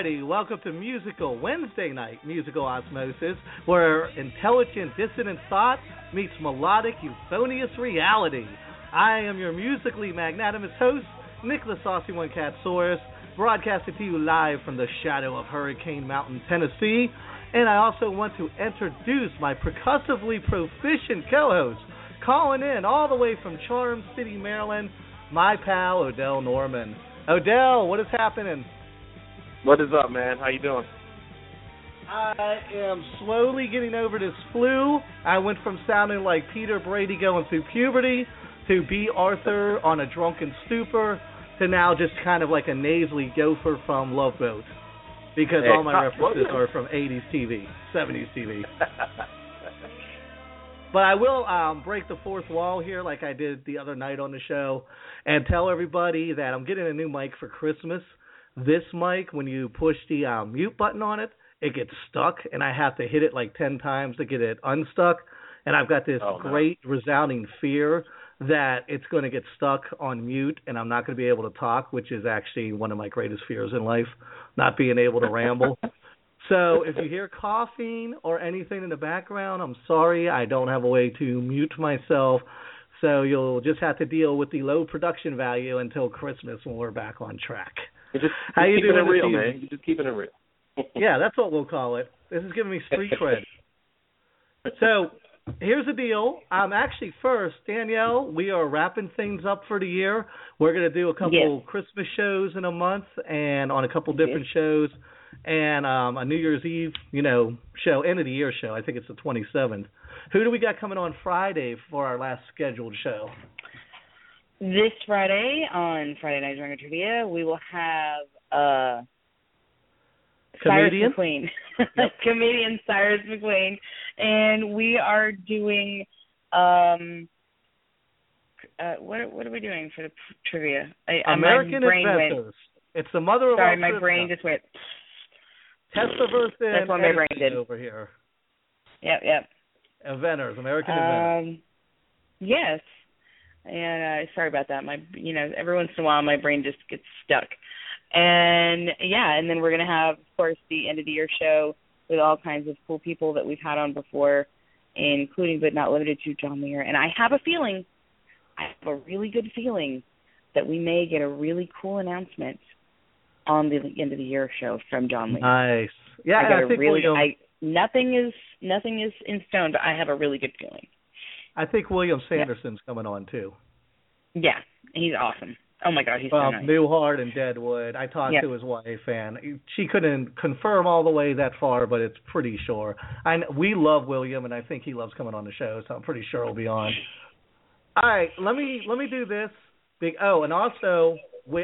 everybody. Welcome to Musical Wednesday Night Musical Osmosis, where intelligent dissonant thought meets melodic euphonious reality. I am your musically magnanimous host, Nicholas Saucy One Catsaurus, broadcasting to you live from the shadow of Hurricane Mountain, Tennessee. And I also want to introduce my percussively proficient co-host, calling in all the way from Charm City, Maryland, my pal Odell Norman. Odell, what is happening? What is up, man? How you doing? I am slowly getting over this flu. I went from sounding like Peter Brady going through puberty to B. Arthur on a drunken stupor to now just kind of like a nasally gopher from Love Boat, because all my references are from 80s TV, 70s TV. But I will break the fourth wall here like I did the other night on the show and tell everybody that I'm getting a new mic for Christmas. This mic, when you push the mute button on it, it gets stuck, and I have to hit it like 10 times to get it unstuck. And I've got this great resounding fear that it's going to get stuck on mute and I'm not going to be able to talk, which is actually one of my greatest fears in life, not being able to ramble. So if you hear coughing or anything in the background, I'm sorry, I don't have a way to mute myself. So you'll just have to deal with the low production value until Christmas when we're back on track. How you doing? It real, man. You're just keeping it real. Yeah, that's what we'll call it. This is giving me street cred. So here's the deal. Actually, first, Danielle, we are wrapping things up for the year. We're going to do a couple Christmas shows in a month and on a couple different shows. And a New Year's Eve, show, end of the year show. I think it's the 27th. Who do we got coming on Friday for our last scheduled show? This Friday, on Friday Night Drunk Trivia, we will have Comedian? Cyrus McQueen. Yep. Comedian Cyrus McQueen. And we are doing, what are we doing for the trivia? American Inventors. It's the mother of all trivia. Sorry, my brain just went. Testaverse and that's what my brain did over here. Yep. Inventors, American Inventors. Yes. And sorry about that. My, every once in a while my brain just gets stuck. And and then we're going to have, of course, the end of the year show with all kinds of cool people that we've had on before, including but not limited to John Lear. And I have a really good feeling that we may get a really cool announcement on the end of the year show from John Lear. Nice. Yeah, nothing is in stone, but I have a really good feeling. I think William Sanderson's coming on, too. Yeah, he's awesome. Oh, my God, he's so nice. Newhart and Deadwood. I talked to his wife, and she couldn't confirm all the way that far, but it's pretty sure. We love William, and I think he loves coming on the show, so I'm pretty sure he'll be on. All right, let me do this. And also,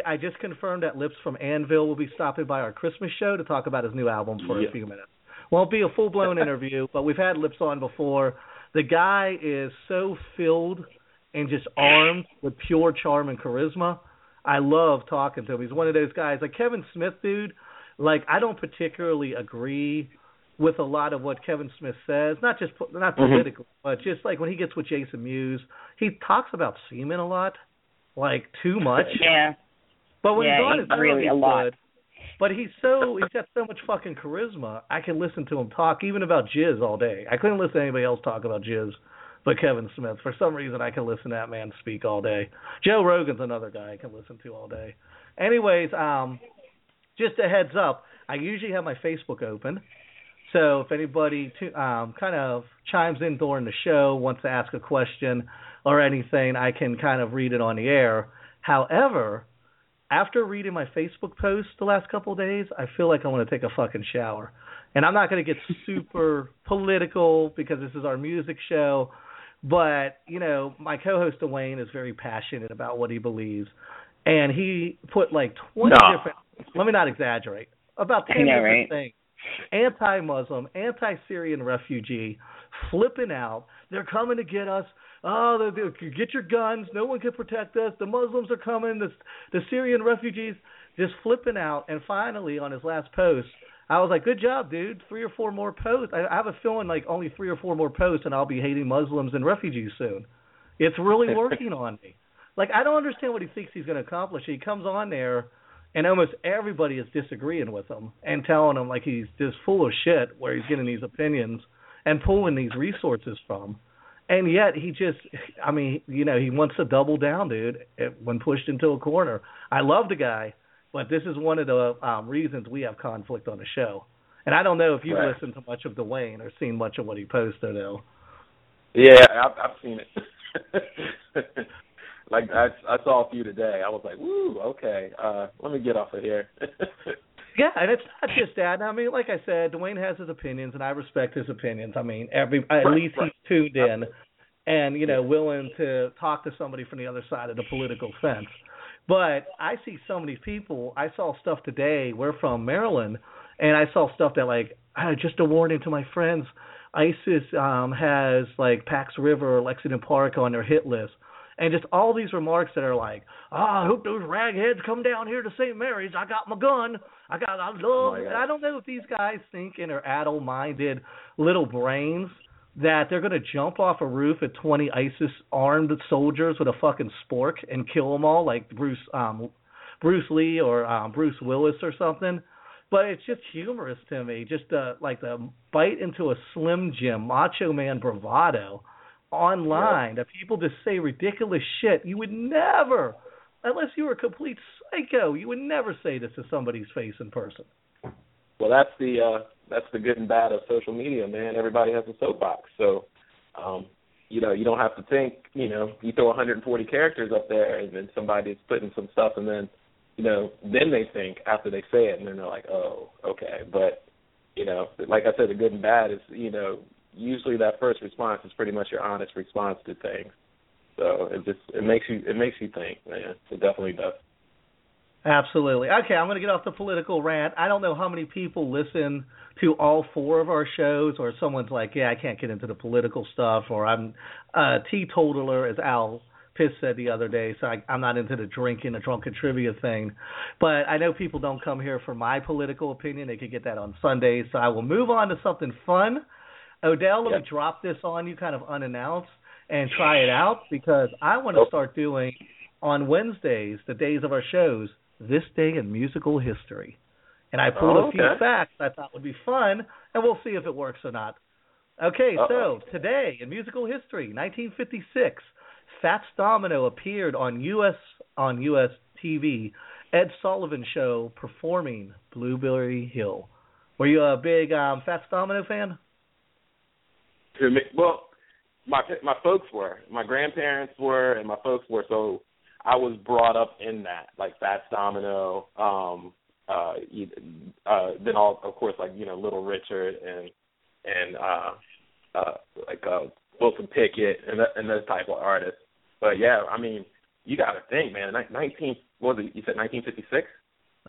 I just confirmed that Lips from Anvil will be stopping by our Christmas show to talk about his new album for a few minutes. Won't be a full-blown interview, but we've had Lips on before. The guy is so filled and just armed with pure charm and charisma. I love talking to him. He's one of those guys, like Kevin Smith, dude. Like, I don't particularly agree with a lot of what Kevin Smith says, not politically, but just like when he gets with Jason Mewes, he talks about semen a lot, like too much. Yeah. But when he's on, it's really a lot. Good. But he's got so much fucking charisma, I can listen to him talk even about jizz all day. I couldn't listen to anybody else talk about jizz but Kevin Smith. For some reason, I can listen to that man speak all day. Joe Rogan's another guy I can listen to all day. Anyways, just a heads up, I usually have my Facebook open. So if anybody kind of chimes in during the show, wants to ask a question or anything, I can kind of read it on the air. However, after reading my Facebook post the last couple of days, I feel like I want to take a fucking shower. And I'm not going to get super political because this is our music show. But, my co-host Dwayne is very passionate about what he believes. And he put like 20 different – let me not exaggerate – about 10 different things. Anti-Muslim, anti-Syrian refugee, flipping out. They're coming to get us. Oh, get your guns. No one can protect us. The Muslims are coming. The Syrian refugees just flipping out. And finally, on his last post, I was like, good job, dude. 3 or 4 more posts. I have a feeling like only 3 or 4 more posts and I'll be hating Muslims and refugees soon. It's really working on me. Like, I don't understand what he thinks he's going to accomplish. He comes on there And almost everybody is disagreeing with him and telling him like he's just full of shit where he's getting these opinions and pulling these resources from. And yet he just, I mean, you know, he wants to double down, dude, when pushed into a corner. I love the guy, but this is one of the reasons we have conflict on the show. And I don't know if you've listened to much of Dwayne or seen much of what he posts, Odell. Yeah, I've seen it. Like, I saw a few today. I was like, woo, okay, let me get off of here. Yeah, and it's not just that. I mean, like I said, Dwayne has his opinions, and I respect his opinions. I mean, at least he's tuned in and, you know, willing to talk to somebody from the other side of the political fence. But I see so many people. I saw stuff today. We're from Maryland, and I saw stuff that, like, just a warning to my friends, ISIS has, like, Pax River or Lexington Park on their hit list. And just all these remarks that are like, I hope those ragheads come down here to St. Mary's. I got my gun. I love it. And I don't know if these guys think in their addle-minded little brains that they're going to jump off a roof at 20 ISIS-armed soldiers with a fucking spork and kill them all like Bruce Lee or Bruce Willis or something. But it's just humorous to me, just like the bite into a Slim Jim, Macho Man bravado. Online, that people just say ridiculous shit. You would never, unless you were a complete psycho, you would never say this to somebody's face in person. Well, that's the good and bad of social media, man. Everybody has a soapbox, so you know, you don't have to think. You know, you throw 140 characters up there, and then somebody's putting some stuff, and then you know, then they think after they say it, and then they're like, oh, okay. But you know, like I said, the good and bad is, you know, usually that first response is pretty much your honest response to things. So it makes you think, man. It definitely does. Absolutely. Okay, I'm going to get off the political rant. I don't know how many people listen to all four of our shows, or someone's like, yeah, I can't get into the political stuff, or I'm a teetotaler, as Al Piss said the other day, so I'm not into the drinking, the drunken trivia thing. But I know people don't come here for my political opinion. They could get that on Sundays. So I will move on to something fun. Odell, let me drop this on you kind of unannounced and try it out, because I want to start doing on Wednesdays, the days of our shows, This Day in Musical History. And I pulled a few facts I thought would be fun, and we'll see if it works or not. Okay, so today in musical history, 1956, Fats Domino appeared on U.S. TV, Ed Sullivan show, performing Blueberry Hill. Were you a big Fats Domino fan? Well, my folks were. My grandparents were, and my folks were, so I was brought up in that, like Fats Domino, then all, of course, like, you know, Little Richard and Wilson Pickett and those type of artists. But yeah, I mean, you got to think, man. 1956?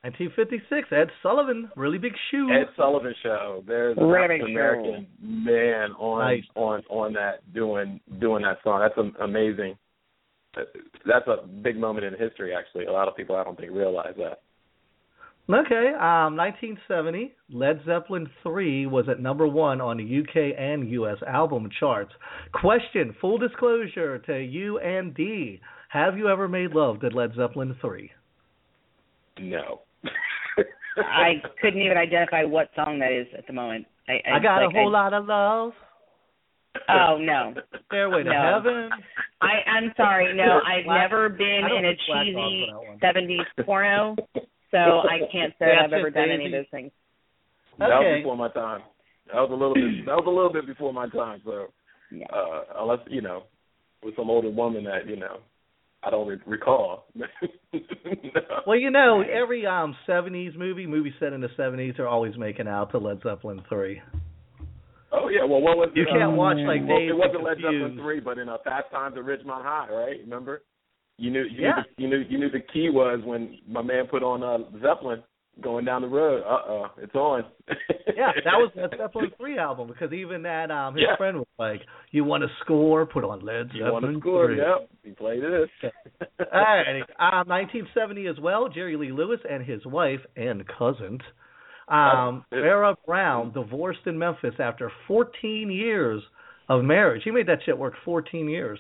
1956, Ed Sullivan, really big shoe. Ed Sullivan show. There's an American man on that doing that song. That's amazing. That's a big moment in history, actually. A lot of people, I don't think, realize that. Okay, 1970, Led Zeppelin III was at number one on the UK and US album charts. Question, full disclosure to you and D, have you ever made love to Led Zeppelin III? No. I couldn't even identify what song that is at the moment. I got like, a whole lot of love. Oh, no. Stairway to Heaven. I'm sorry. No, I've never been in a cheesy 70s porno, so I can't say I've ever done any of those things. That was before my time. That was a little bit before my time, so unless, you know, with some older woman that, you know, I don't recall. No. Well, you know, every 70s movie set in the 70s are always making out to Led Zeppelin 3. Oh, yeah. Well, what was it? You can't watch, like, Dave. It wasn't Led Zeppelin 3, but in Fast Times at Ridgemont High, right? Remember? You knew the key was when my man put on Zeppelin going down the road. It's on. Yeah, that was Led Zeppelin 3 album, because even that, his friend was like, you want to score, put on Led Zeppelin 3. You want to score, yep. He played this. All right. 1970 as well, Jerry Lee Lewis and his wife and cousin, Vera Brown, divorced in Memphis after 14 years of marriage. He made that shit work 14 years.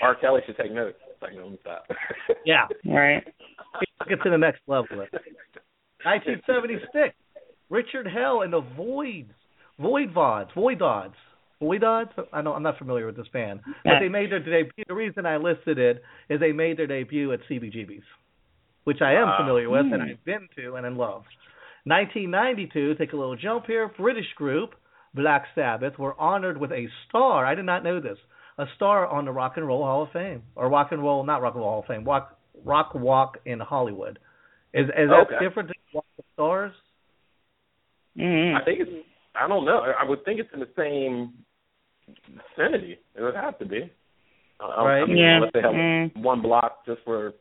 R. Kelly should take notes. It's like, no, stop. Yeah. Right. Get to the next level. 1976. Richard Hell and the Voids. Voidods. Voidods? I'm not familiar with this band. But they made their debut. The reason I listed it is they made their debut at CBGB's, which I am familiar with and I've been to and I love. 1992, take a little jump here, British group Black Sabbath were honored with a star. I did not know this. A star on the Rock and Roll Hall of Fame. Or Rock Walk in Hollywood. Is that different than Walk of Stars? Mm-hmm. I don't know. I would think it's in the same vicinity. It would have to be. Right. I mean, unless they have one block just for,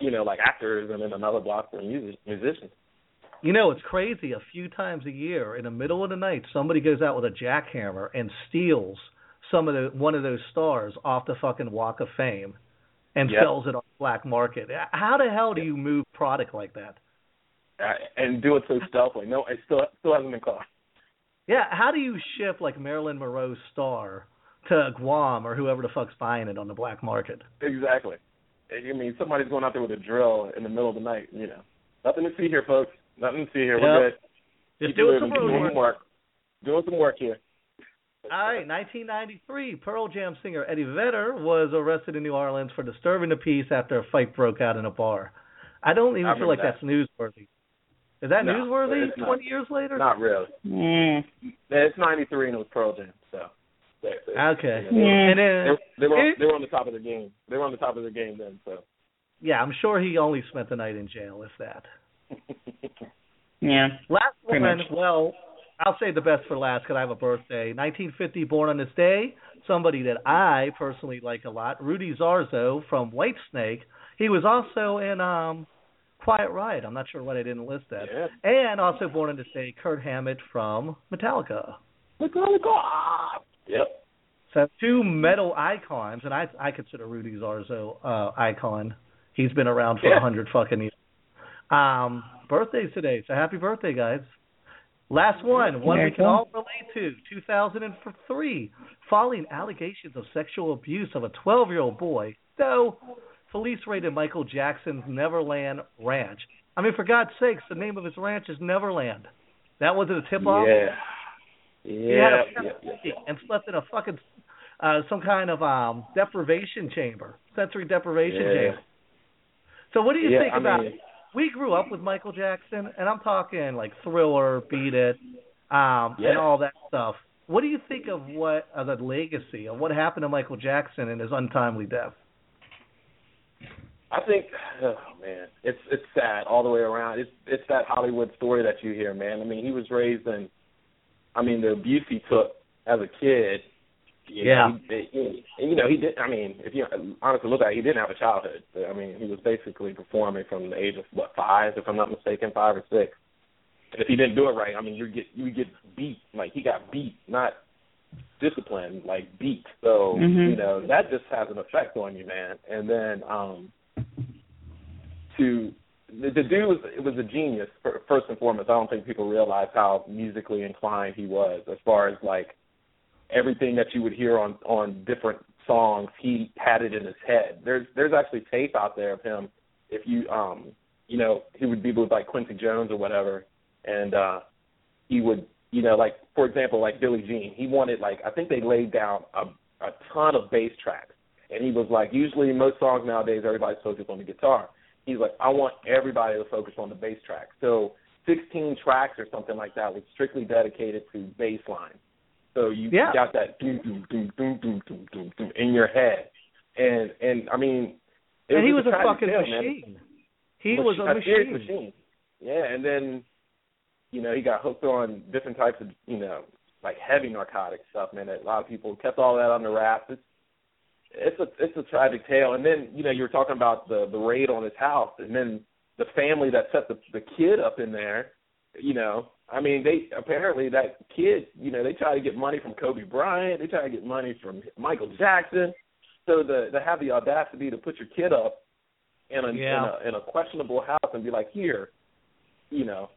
you know, like actors, and then another block for musicians. You know, it's crazy. A few times a year, in the middle of the night, somebody goes out with a jackhammer and steals one of those stars off the fucking Walk of Fame and sells it on the black market. How the hell do you move product like that? And do it so stealthily. No, it still hasn't been caught. Yeah, how do you ship like Marilyn Monroe's star to Guam or whoever the fuck's buying it on the black market? Exactly. I mean, somebody's going out there with a drill in the middle of the night. You know, nothing to see here, folks. Nothing to see here. We're good. Just doing some work. Doing some work here. All right, 1993, Pearl Jam singer Eddie Vedder was arrested in New Orleans for disturbing the peace after a fight broke out in a bar. I don't even feel like that's newsworthy. Is that newsworthy 20 years later? Not really. Yeah. It's 93 and it was Pearl Jam, so. Okay. You know, they were on the top of the game. They were on the top of the game then, so. Yeah, I'm sure he only spent the night in jail, if that. Yeah. Last one, well, I'll say the best for last because I have a birthday. 1950, born on this day. Somebody that I personally like a lot, Rudy Sarzo from Whitesnake. He was also in Quiet Riot. I'm not sure why I didn't list that. Yeah. And also born on this day, Kirk Hammett from Metallica. Yep. So two metal icons, and I consider Rudy Sarzo icon. He's been around for 100 fucking years. Birthdays today, so happy birthday, guys. Last one we can all relate to, 2003, following allegations of sexual abuse of a 12-yeld boy, though police raided Michael Jackson's Neverland Ranch. I mean, for God's sakes, the name of his ranch is Neverland. That wasn't a tip-off? Yeah. He had a and slept in a fucking, some kind of deprivation chamber, sensory deprivation chamber. So what do you think about it? We grew up with Michael Jackson, and I'm talking like Thriller, Beat It, and all that stuff. What do you think of the legacy of what happened to Michael Jackson and his untimely death? I think, oh man, it's sad all the way around. It's that Hollywood story that you hear, man. I mean, he was raised in, the abuse he took as a kid. He did. I mean, if you honestly look at it, he didn't have a childhood. I mean, he was basically performing from the age of 5, if I'm not mistaken, 5 or 6. And if he didn't do it right, I mean, you get beat. Like he got beat, not disciplined, like beat. So you know that just has an effect on you, man. And then the dude was a genius first and foremost. I don't think people realize how musically inclined he was, as far as like. Everything that you would hear on different songs, he had it in his head. There's actually tape out there of him. If you, you know, he would be with like Quincy Jones or whatever, and he would, you know, like for example, like Billie Jean. He wanted like I think they laid down a ton of bass tracks, and he was like, usually most songs nowadays everybody's focused on the guitar. He's like, I want everybody to focus on the bass track. So 16 tracks or something like that was strictly dedicated to bass lines. So you got that doom, doom, doom, doom, doom, doom, doom, doom in your head. And I mean... And he was a fucking machine. He was a machine. Yeah, and then, you know, he got hooked on different types of, you know, like heavy narcotic stuff, man. A lot of people kept all that under wraps. It's a tragic tale. And then, you know, you were talking about the raid on his house, and then the family that set the kid up in there, you know... I mean, they apparently that kid, you know, they try to get money from Kobe Bryant. They try to get money from Michael Jackson. So to have the audacity to put your kid up in a questionable house and be like, here, you know.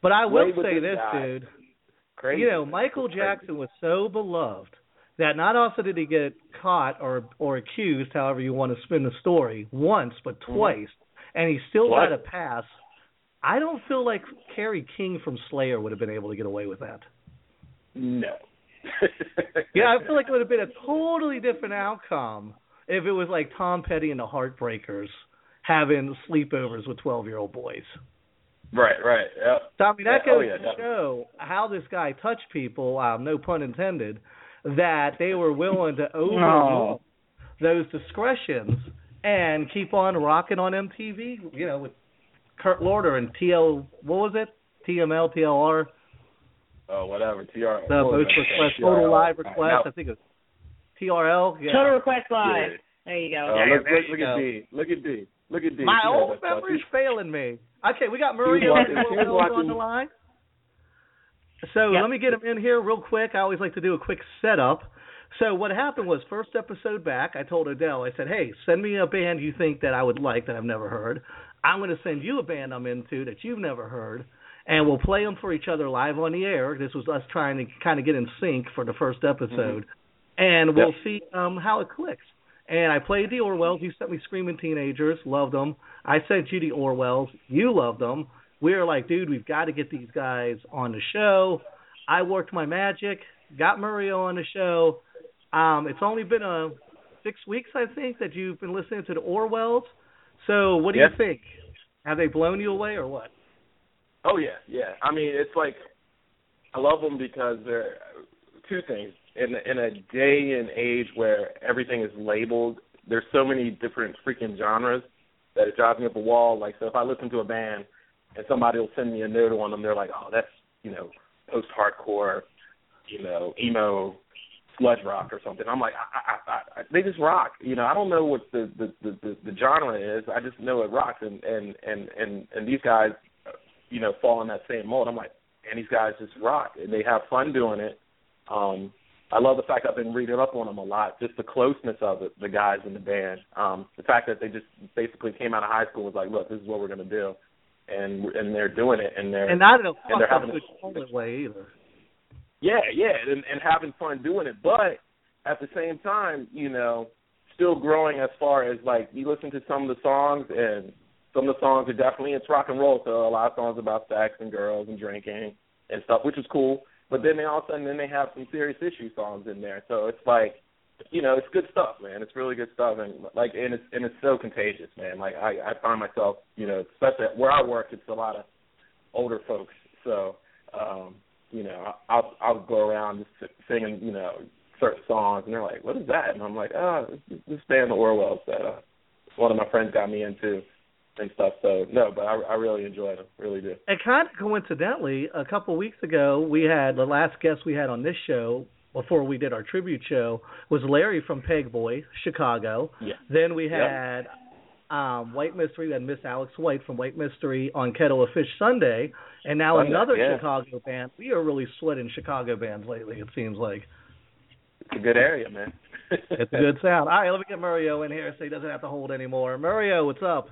But I will say this, dude. Crazy. You know, Michael Jackson was so beloved that not also did he get caught or accused, however you want to spin the story, once but twice, and he still had a pass. I don't feel like Kerry King from Slayer would have been able to get away with that. No. Yeah, I feel like it would have been a totally different outcome if it was like Tom Petty and the Heartbreakers having sleepovers with 12-year-old boys. Right, right. Yep. So, I mean, that goes to show how this guy touched people, no pun intended, that they were willing to overrule those discretions and keep on rocking on MTV, you know, with Kurt Loder and TML, TLR. Oh, whatever. TRL. The most request, Total Live Request. I think it was TRL. Yeah. Total Request Live. Yeah. There you go. Look at D. My old memory's failing me. Okay, we got Maria on the line. So let me get him in here real quick. I always like to do a quick setup. So what happened was, first episode back, I told Odell, I said, hey, send me a band you think that I would like that I've never heard. I'm going to send you a band I'm into that you've never heard, and we'll play them for each other live on the air. This was us trying to kind of get in sync for the first episode, and we'll see how it clicks. And I played the Orwells. You sent me Screaming Teenagers. Loved them. I sent you the Orwells. You loved them. We were like, dude, we've got to get these guys on the show. I worked my magic. Got Mario on the show. It's only been 6 weeks, I think, that you've been listening to the Orwells. So what do you think? Have they blown you away or what? Oh, yeah, yeah. I mean, it's like I love them because they're two things. In a day and age where everything is labeled, there's so many different freaking genres that it drives me up a wall. Like, so if I listen to a band and somebody will send me a note on them, they're like, oh, that's, you know, post-hardcore, you know, emo, sludge rock or something. I'm like, I they just rock. You know, I don't know what the genre is. I just know it rocks. And these guys, you know, fall in that same mold. I'm like, and these guys just rock, and they have fun doing it. I love the fact I've been reading up on them a lot, just the closeness of it, the guys in the band. The fact that they just basically came out of high school was like, look, this is what we're going to do. And they're doing it. And not in a fucking way either. Yeah, yeah, and having fun doing it. But at the same time, you know, still growing as far as, like, you listen to some of the songs, and some of the songs are definitely, it's rock and roll, so a lot of songs about sex and girls and drinking and stuff, which is cool. But then they all of a sudden, then they have some serious issue songs in there. So it's like, you know, it's good stuff, man. It's really good stuff, and it's so contagious, man. Like I find myself, you know, especially where I work, it's a lot of older folks. So you know, I'll go around just singing, you know, certain songs, and they're like, "What is that?" And I'm like, "Oh, this band, the Orwells, that one of my friends got me into." And stuff, so no, but I really enjoyed them, really do. And kind of coincidentally, a couple of weeks ago, we had the last guest we had on this show before we did our tribute show was Larry from Pegboy, Chicago. Yeah. Then we had White Mystery, then Miss Alex White from White Mystery on Kettle of Fish Sunday, and now another Chicago band. We are really sweating Chicago bands lately, it seems like. It's a good area, man. It's a good sound. All right, let me get Mario in here so he doesn't have to hold anymore. Mario, what's up?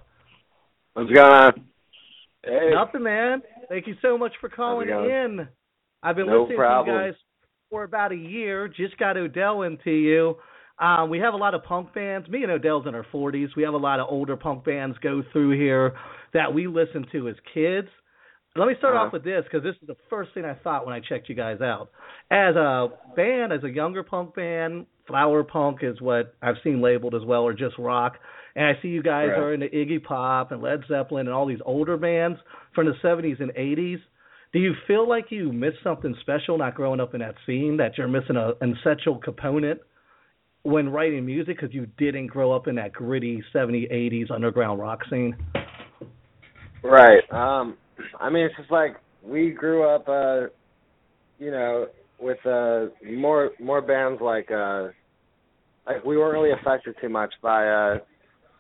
What's going on? Hey. Nothing, man. Thank you so much for calling in. I've been listening to you guys for about a year. Just got Odell into you. We have a lot of punk bands. Me and Odell's in our 40s. We have a lot of older punk bands go through here that we listened to as kids. Let me start off with this, because this is the first thing I thought when I checked you guys out. As a band, as a younger punk band, flower punk is what I've seen labeled as well, or just rock. And I see you guys are into Iggy Pop and Led Zeppelin and all these older bands from the 70s and 80s. Do you feel like you missed something special not growing up in that scene, that you're missing an essential component when writing music because you didn't grow up in that gritty 70s, 80s underground rock scene? Right. I mean, it's just like we grew up, you know, with more bands like we weren't really affected too much by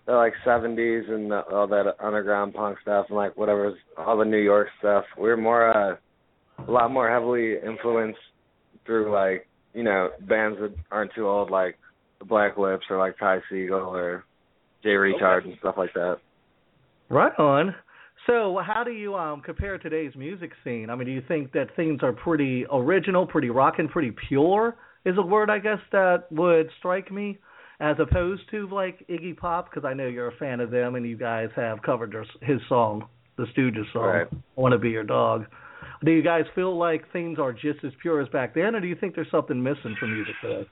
the like 70s and all that underground punk stuff and like whatever, all the New York stuff. We were more a lot more heavily influenced through like, you know, bands that aren't too old like the Black Lips or like Ty Segall or Jay Richard and stuff like that. Right on. So how do you compare today's music scene? I mean, do you think that things are pretty original, pretty rockin', pretty pure? is a word, I guess, that would strike me as opposed to, like, Iggy Pop, because I know you're a fan of them and you guys have covered his song, the Stooges song, right. I Want to Be Your Dog. Do you guys feel like things are just as pure as back then, or do you think there's something missing from music today?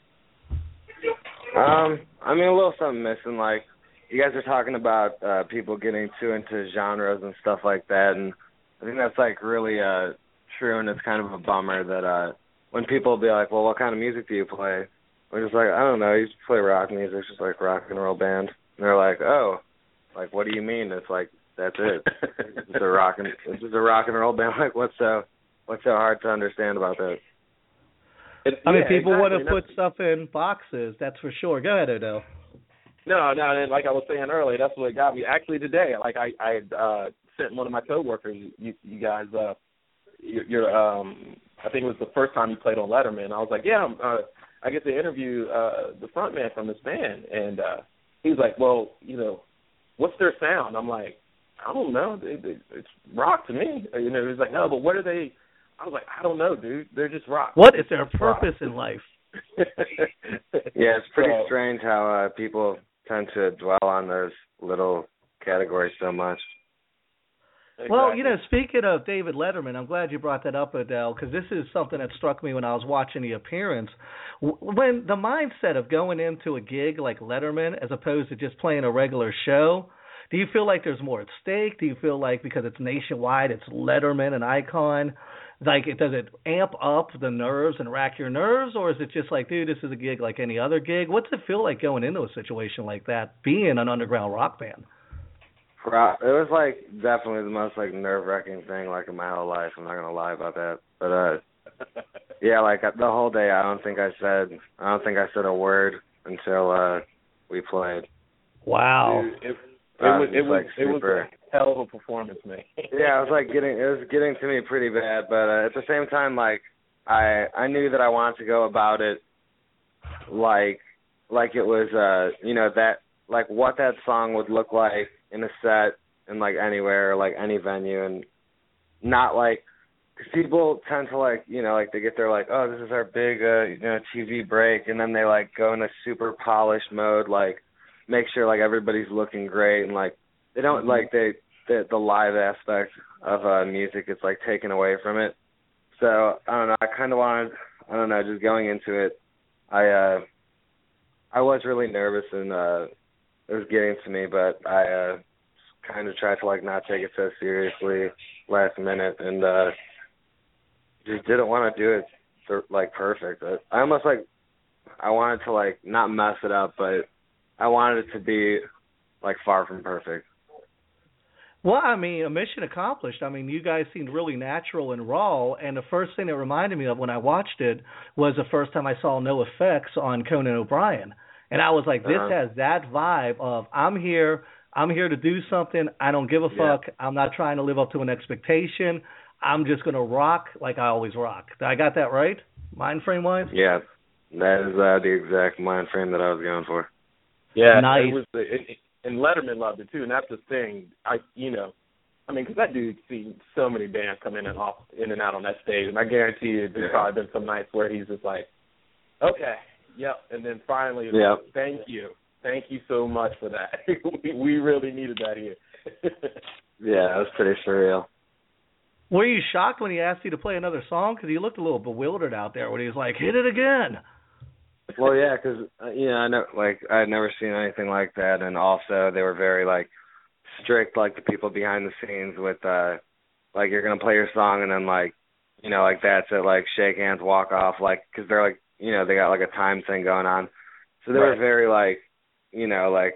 I mean, a little something missing. Like, you guys are talking about people getting too into genres and stuff like that, and I think that's, like, really true, and it's kind of a bummer that when people be like, well, what kind of music do you play? We're just like, I don't know, you just play rock music, just like rock and roll band. And they're like, oh, like, what do you mean? It's like, that's it. It's just a rock and roll band. Like, what's so hard to understand about that? People exactly. would have put stuff in boxes, that's for sure. Go ahead, Odell. No, like I was saying earlier, that's what got me. Actually, today, like I sent one of my coworkers, you guys, I think it was the first time you played on Letterman. I was like, yeah, I get to interview the front man from this band. And he was like, well, you know, what's their sound? I'm like, I don't know. It's rock to me. You know, he was like, no, but what are they? I was like, I don't know, dude. They're just rock. What is their purpose in life? Yeah, it's pretty strange how people tend to dwell on those little categories so much. Exactly. Well, you know, speaking of David Letterman, I'm glad you brought that up, Odell, because this is something that struck me when I was watching the appearance. When the mindset of going into a gig like Letterman as opposed to just playing a regular show, do you feel like there's more at stake? Do you feel like because it's nationwide, it's Letterman, an icon, like does it amp up the nerves and rack your nerves, or is it just like, dude, this is a gig like any other gig? What's it feel like going into a situation like that, being an underground rock band? It was, like, definitely the most, like, nerve-wracking thing, like, in my whole life. I'm not going to lie about that. But, yeah, like, the whole day I don't think I said a word until we played. Wow. Dude, it was a hell of a performance, man. Yeah, it was getting to me pretty bad. But at the same time, like, I knew that I wanted to go about it like it was, you know, that, like, what that song would look like in a set and, like, anywhere, like, any venue, and not, like, because people tend to, like, you know, like, they get there, like, oh, this is our big, you know, TV break, and then they, like, go in a super polished mode, like, make sure, like, everybody's looking great, and, like, they don't, like, the live aspect of music is, like, taken away from it. So, I don't know, I kind of wanted, I don't know, just going into it, I was really nervous, and, it was getting to me, but I kind of tried to, like, not take it so seriously last minute, and just didn't want to do it, like, perfect. I almost, like, I wanted to, like, not mess it up, but I wanted it to be, like, far from perfect. Well, I mean, a mission accomplished. I mean, you guys seemed really natural and raw, and the first thing it reminded me of when I watched it was the first time I saw No Effects on Conan O'Brien. And I was like, this has that vibe of I'm here to do something. I don't give a fuck. I'm not trying to live up to an expectation. I'm just going to rock like I always rock. I got that right? Mind frame-wise? Yeah. That is the exact mind frame that I was going for. Yeah. Nice. And Letterman loved it, too. And that's the thing. Because that dude's seen so many bands come in and out on that stage. And I guarantee you there's probably been some nights where he's just like, okay. Yep, and then finally, like, thank you so much for that. we really needed that here. Yeah, it was pretty surreal. Were you shocked when he asked you to play another song? Because he looked a little bewildered out there when he was like, "Hit it again." Well, yeah, because I had never seen anything like that, and also they were very like strict, like the people behind the scenes with like you're gonna play your song and then like you know like that's it, like shake hands, walk off, like because they're like. You know, they got, like, a time thing going on. So they were very, like, you know, like,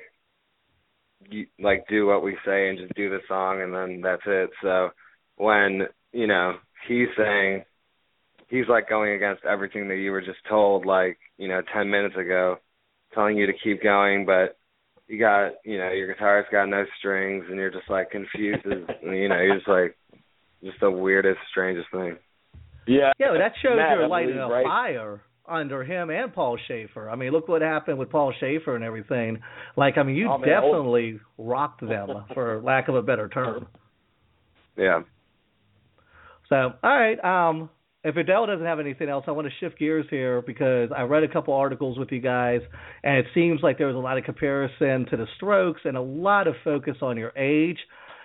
do what we say and just do the song, and then that's it. So when, you know, he's saying, he's, like, going against everything that you were just told, like, you know, 10 minutes ago, telling you to keep going, but you got, you know, your guitar's got no strings, and you're just, like, confused. And, you know, you're just, like, just the weirdest, strangest thing. Yeah. Yeah, but that shows you're lighting a fire under him and Paul Schaefer. I mean, look what happened with Paul Schaefer and everything. Like, I mean, you definitely rocked them, for lack of a better term. Yeah. So, all right. if Odell doesn't have anything else, I want to shift gears here because I read a couple articles with you guys, and it seems like there was a lot of comparison to the Strokes and a lot of focus on your age.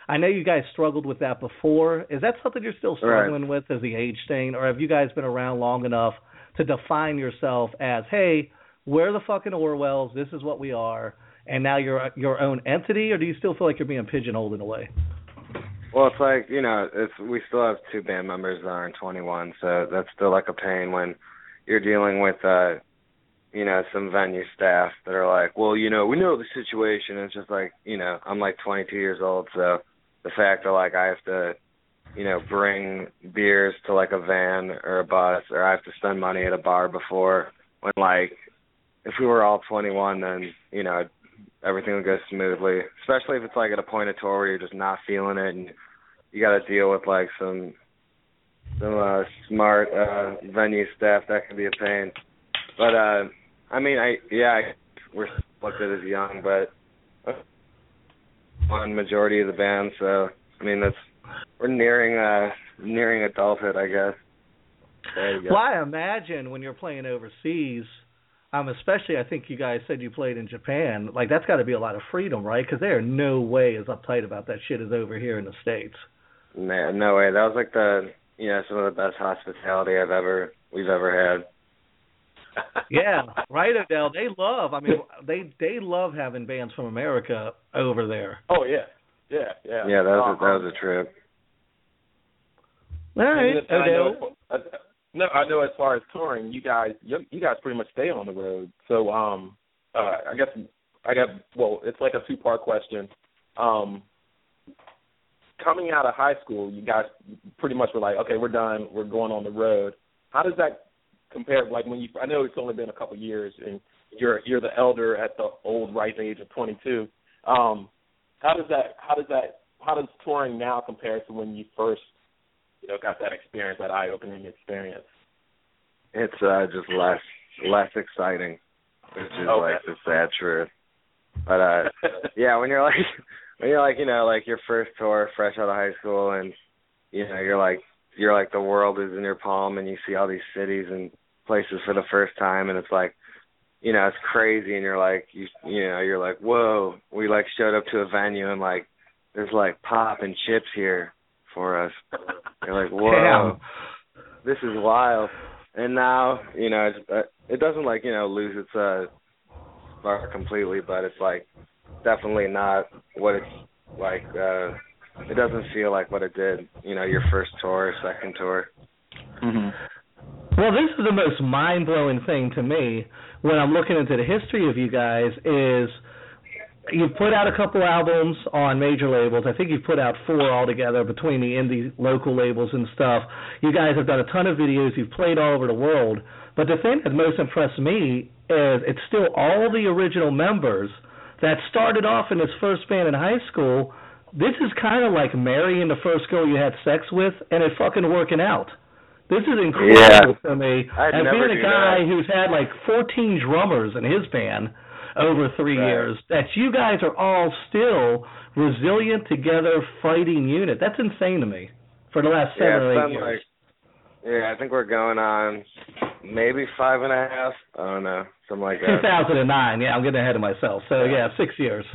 I know you guys struggled with that before. Is that something you're still struggling with as the age thing, or have you guys been around long enough to define yourself as, hey, we're the fucking Orwells, this is what we are, and now you're your own entity, or do you still feel like you're being pigeonholed in a way? Well, it's like, you know, we still have two band members that aren't 21, so that's still like a pain when you're dealing with, you know, some venue staff that are like, well, you know, we know the situation. It's just like, you know, I'm like 22 years old, so the fact that, like, I have to, you know, bring beers to, like, a van or a bus, or I have to spend money at a bar before, when, like, if we were all 21, then, you know, everything will go smoothly, especially if it's, like, at a point of tour where you're just not feeling it and you got to deal with, like, some smart venue staff. That can be a pain. But, I mean, we're looked at as young, but on majority of the band, so, I mean, we're nearing adulthood, I guess. There you go. Well, I imagine when you're playing overseas, especially, I think you guys said you played in Japan. Like, that's got to be a lot of freedom, right? Because they are no way as uptight about that shit as over here in the States. Man, no way. That was like some of the best hospitality we've ever had. Yeah, right, Odell. They love having bands from America over there. Oh yeah, yeah, yeah. Yeah, that was a trip. All right, Odell. No, I know as far as touring, you guys pretty much stay on the road. So I guess it's like a two-part question. Coming out of high school, you guys pretty much were like, okay, we're done, we're going on the road. How does that compare? Like I know it's only been a couple of years, and you're the elder at the old ripe age of 22. How does touring now compare to when you first? You know, got that experience, that eye-opening experience? It's just less exciting, which is like the sad truth. But yeah, when you're like, you know, like your first tour, fresh out of high school, and you know, you're like the world is in your palm, and you see all these cities and places for the first time, and it's like, you know, it's crazy, and you're like, you're like, whoa, we like showed up to a venue, and like, there's like pop and chips here for us. You're like, whoa, this is wild. And now, you know, it doesn't, like, you know, lose its spark completely, but it's, like, definitely not what it's, like, it doesn't feel like what it did, you know, your first tour, second tour. Mm-hmm. Well, this is the most mind-blowing thing to me when I'm looking into the history of you guys is you've put out a couple albums on major labels. I think you've put out 4 altogether between the indie local labels and stuff. You guys have done a ton of videos. You've played all over the world. But the thing that most impressed me is it's still all the original members that started off in this first band in high school. This is kind of like marrying the first girl you had sex with and it fucking working out. This is incredible to me. And being a guy who's had like 14 drummers in his band over 3 years, that you guys are all still resilient, together, fighting unit. That's insane to me for the last 7 or 8 years. Like, I think we're going on maybe 5.5. I don't know. Something like that. 2009, I'm getting ahead of myself. So, 6 years.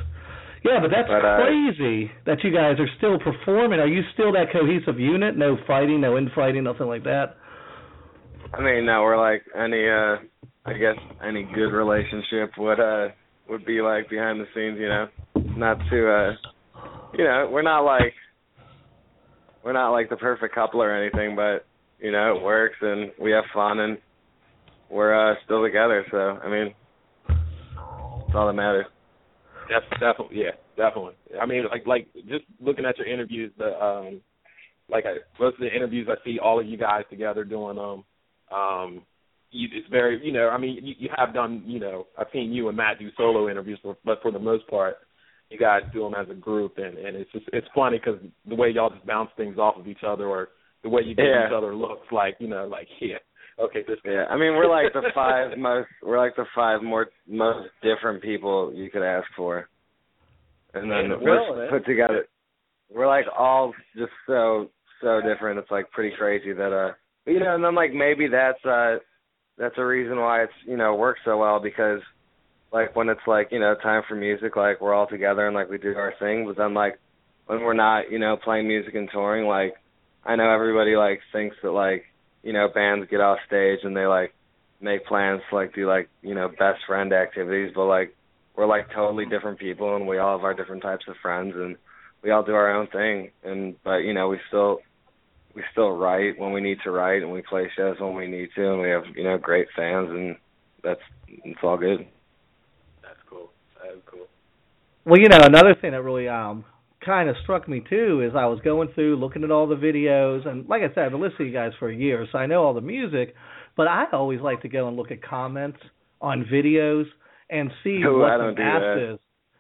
Yeah, but that's crazy that you guys are still performing. Are you still that cohesive unit? No fighting, no infighting, nothing like that? I mean, no, we're like any... I guess any good relationship would be like behind the scenes, you know. Not too, you know, we're not like the perfect couple or anything, but you know, it works and we have fun and we're still together. So I mean, that's all that matters. Definitely. I mean, like just looking at your interviews, most of the interviews I see all of you guys together doing it's very, you know, I mean, you have done, you know, I've seen you and Matt do solo interviews, but for the most part, you guys do them as a group, and it's just, it's funny because the way y'all just bounce things off of each other, or the way you give each other looks like, you know, like, this. Yeah, I mean, we're like the five most different people you could ask for, and then we're put together, we're like all just so different. It's like pretty crazy that You know, and I'm like, maybe that's a reason why it's, you know, works so well, because like when it's like, you know, time for music, like we're all together and like we do our thing. But then like when we're not, you know, playing music and touring, like I know everybody like thinks that like, you know, bands get off stage and they like make plans to like do like, you know, best friend activities, but like we're like totally different people and we all have our different types of friends and we all do our own thing. And but you know, we still write when we need to write and we play shows when we need to and we have, you know, great fans and it's all good. That's cool. That's cool. Well, you know, another thing that really kind of struck me too is I was going through looking at all the videos, and like I said, I've been listening to you guys for a year, so I know all the music, but I always like to go and look at comments on videos and see what the masses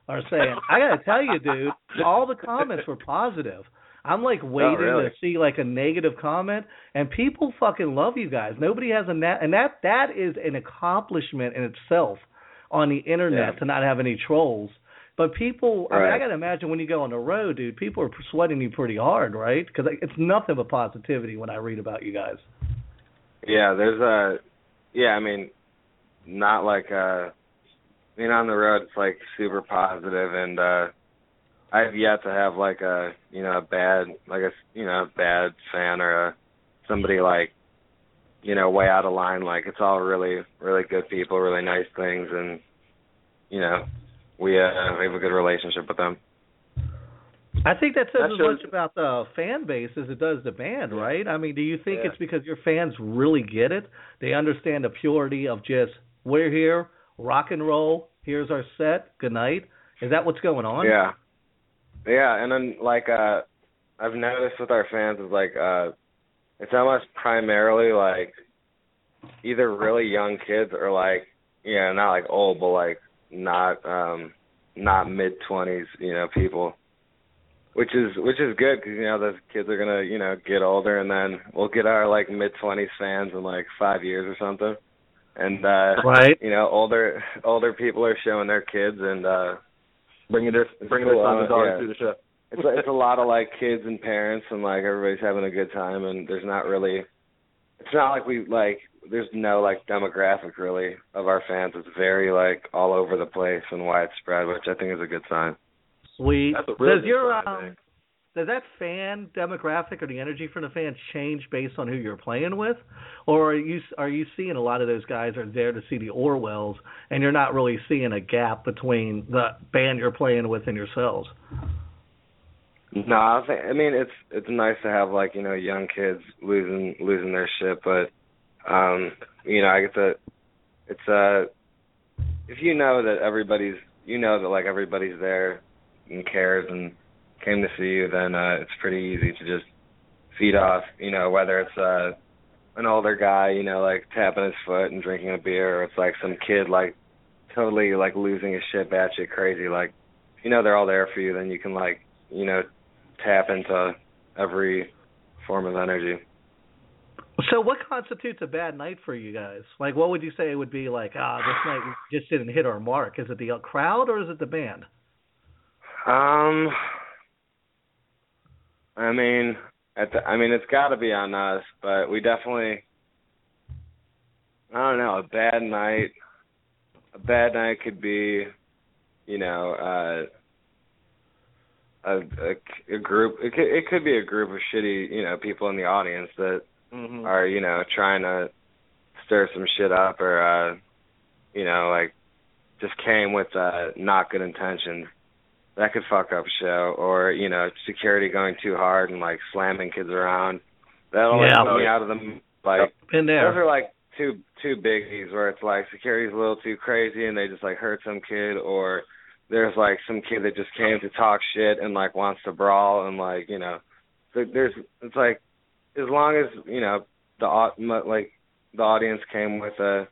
are saying. I got to tell you, dude, all the comments were positive. I'm like waiting to see like a negative comment, and people fucking love you guys. Nobody has that is an accomplishment in itself on the internet to not have any trolls. But people, I mean, I got to imagine when you go on the road, dude, people are sweating you pretty hard, right? Because it's nothing but positivity when I read about you guys. Yeah, I mean, not like, I mean, on the road, it's like super positive, and I've yet to have like a bad fan or somebody like, you know, way out of line. Like it's all really, really good people, really nice things. And, you know, we have a good relationship with them. I think that says as much about the fan base as it does the band, right? I mean, do you think it's because your fans really get it? They understand the purity of just, we're here, rock and roll, here's our set, good night. Is that what's going on? Yeah. Yeah, and then, like, I've noticed with our fans is, like, it's almost primarily, like, either really young kids or, like, you know, not, like, old, but, like, not mid-20s, you know, people, which is good because, you know, those kids are going to, you know, get older, and then we'll get our, like, mid-20s fans in, like, 5 years or something. And, you know, older people are showing their kids and, Bringing their sons and daughters to the show. It's a lot of like kids and parents and like everybody's having a good time, and there's no like demographic really of our fans. It's very like all over the place and widespread, which I think is a good sign. Sweet. Does that fan demographic or the energy from the fans change based on who you're playing with? Or are you seeing a lot of those guys are there to see the Orwells and you're not really seeing a gap between the band you're playing with and yourselves? No, I mean, it's nice to have like, you know, young kids losing their shit, but, you know, I get to, it's, if you know that everybody's there and cares and came to see you, then it's pretty easy to just feed off, you know, whether it's an older guy, you know, like tapping his foot and drinking a beer, or it's like some kid like totally like losing his shit batshit crazy, like, you know, they're all there for you, then you can like, you know, tap into every form of energy. So what constitutes a bad night for you guys? Like what would you say would be like, this night we just didn't hit our mark? Is it the crowd or is it the band? I mean, it's got to be on us, but we definitely, I don't know, a bad night could be, you know, a group, it could be a group of shitty, you know, people in the audience that are, you know, trying to stir some shit up or, you know, like just came with not good intentions. That could fuck up show, or, you know, security going too hard and, like, slamming kids around. That'll help me out of them. Like, in there. Those are, like, two biggies where it's, like, security's a little too crazy and they just, like, hurt some kid, or there's, like, some kid that just came to talk shit and, like, wants to brawl and, like, you know. So it's, like, as long as, you know, the audience came with a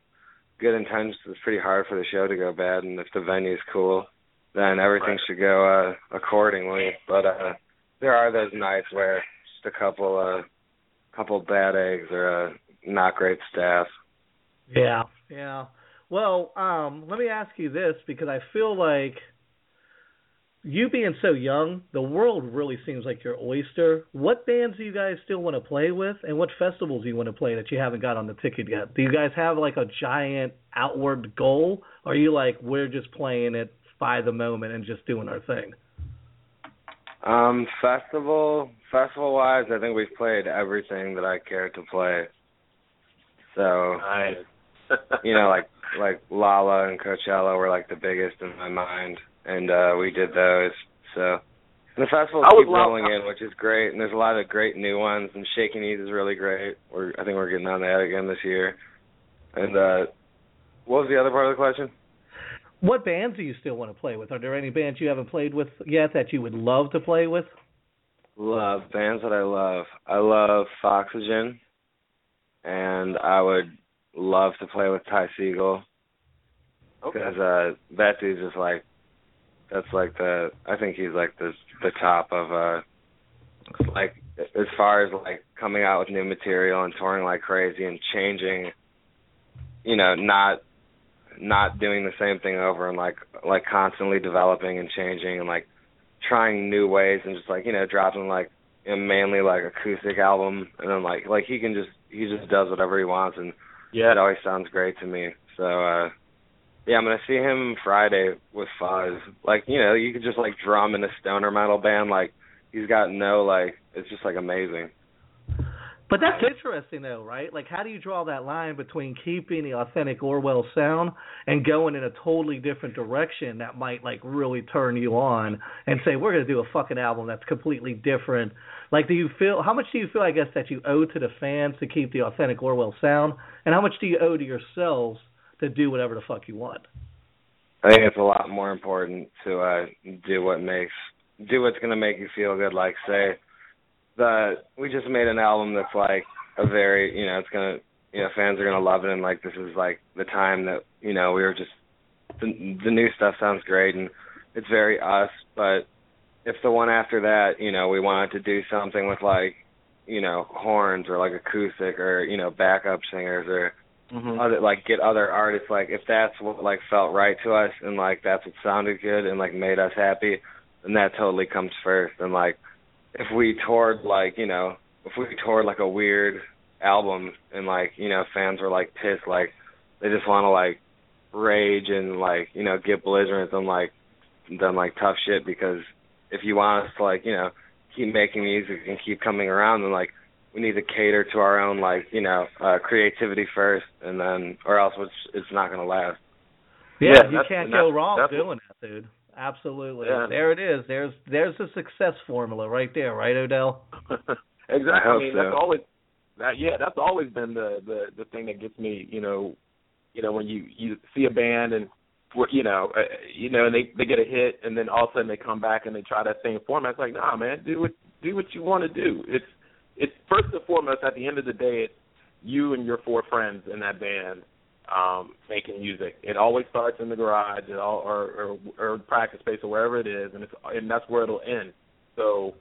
good intention, it's pretty hard for the show to go bad, and if the venue's cool, then everything should go accordingly. But there are those nights where just a couple bad eggs or not great staff. Yeah, yeah. Well, let me ask you this, because I feel like you being so young, the world really seems like your oyster. What bands do you guys still want to play with, and what festivals do you want to play that you haven't got on the ticket yet? Do you guys have like a giant outward goal, or are you like, we're just playing it by the moment and just doing our thing? Festival-wise, I think we've played everything that I care to play. So, nice. You know, like Lala and Coachella were like the biggest in my mind, and we did those. So, and the festivals keep rolling in, which is great, and there's a lot of great new ones, and Shaking Knees is really great. I think we're getting on that again this year. And what was the other part of the question? What bands do you still want to play with? Are there any bands you haven't played with yet that you would love to play with? Love bands that I love. I love Foxygen, and I would love to play with Ty Segall. Okay. Because that dude's just like, that's like the, I think he's like the top of, like, as far as like coming out with new material and touring like crazy and changing, you know, not doing the same thing over and like constantly developing and changing and like trying new ways and just like, you know, dropping like a mainly like acoustic album, and then like he just does whatever he wants, and yeah, it always sounds great to me. So yeah, I'm gonna see him Friday with Fuzz. Like, you know, you could just like drum in a stoner metal band. Like, he's got no like, it's just like amazing. But that's interesting, though, right? Like, how do you draw that line between keeping the authentic Orwell sound and going in a totally different direction that might, like, really turn you on and say, we're going to do a fucking album that's completely different? Like, how much do you feel, I guess, that you owe to the fans to keep the authentic Orwell sound, and how much do you owe to yourselves to do whatever the fuck you want? I think it's a lot more important to do what's going to make you feel good, like, say, we just made an album that's like a very, you know, it's gonna, you know, fans are gonna love it, and like this is like the time that, you know, we were just the new stuff sounds great and it's very us. But if the one after that, you know, we wanted to do something with like, you know, horns or like acoustic or, you know, backup singers or other, like get other artists, like if that's what like felt right to us and like that's what sounded good and like made us happy, then that totally comes first. And like, if we toured like, you know, if we toured like a weird album and like, you know, fans were like pissed, like they just want to like rage and like, you know, get belligerent and like done like tough shit, because if you want us to like, you know, keep making music and keep coming around, then like we need to cater to our own like, you know, creativity first, and then or else it's not going to last. Yeah, you can't go wrong doing that, dude. Absolutely. Yeah. There it is. There's a success formula right there, right, Odell? Exactly. I mean, so. That's always that's always been the thing that gets me, you know, when you see a band and you know, and they get a hit, and then all of a sudden they come back and they try that same format. It's like, nah, man, do what you want to do. It's first and foremost, at the end of the day, it's you and your four friends in that band. Making music. It always starts in the garage, or practice space, or wherever it is, and that's where it'll end. So,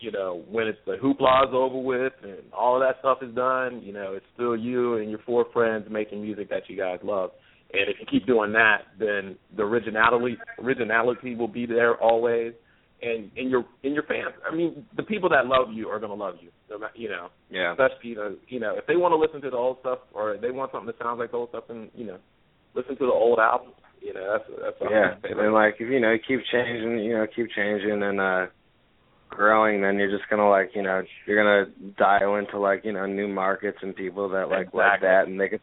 you know, when it's the hoopla's over with and all of that stuff is done, you know, it's still you and your four friends making music that you guys love. And if you keep doing that, then the originality will be there always. And in your fans, I mean, the people that love you are going to love you, you know. Yeah. Especially, you know, if they want to listen to the old stuff, or if they want something that sounds like the old stuff, then, you know, listen to the old album. You know, that's yeah. And like, you know, keep changing and growing, then you're just going to like, you know, you're going to dial into like, you know, new markets and people that like exactly. Like that, and they could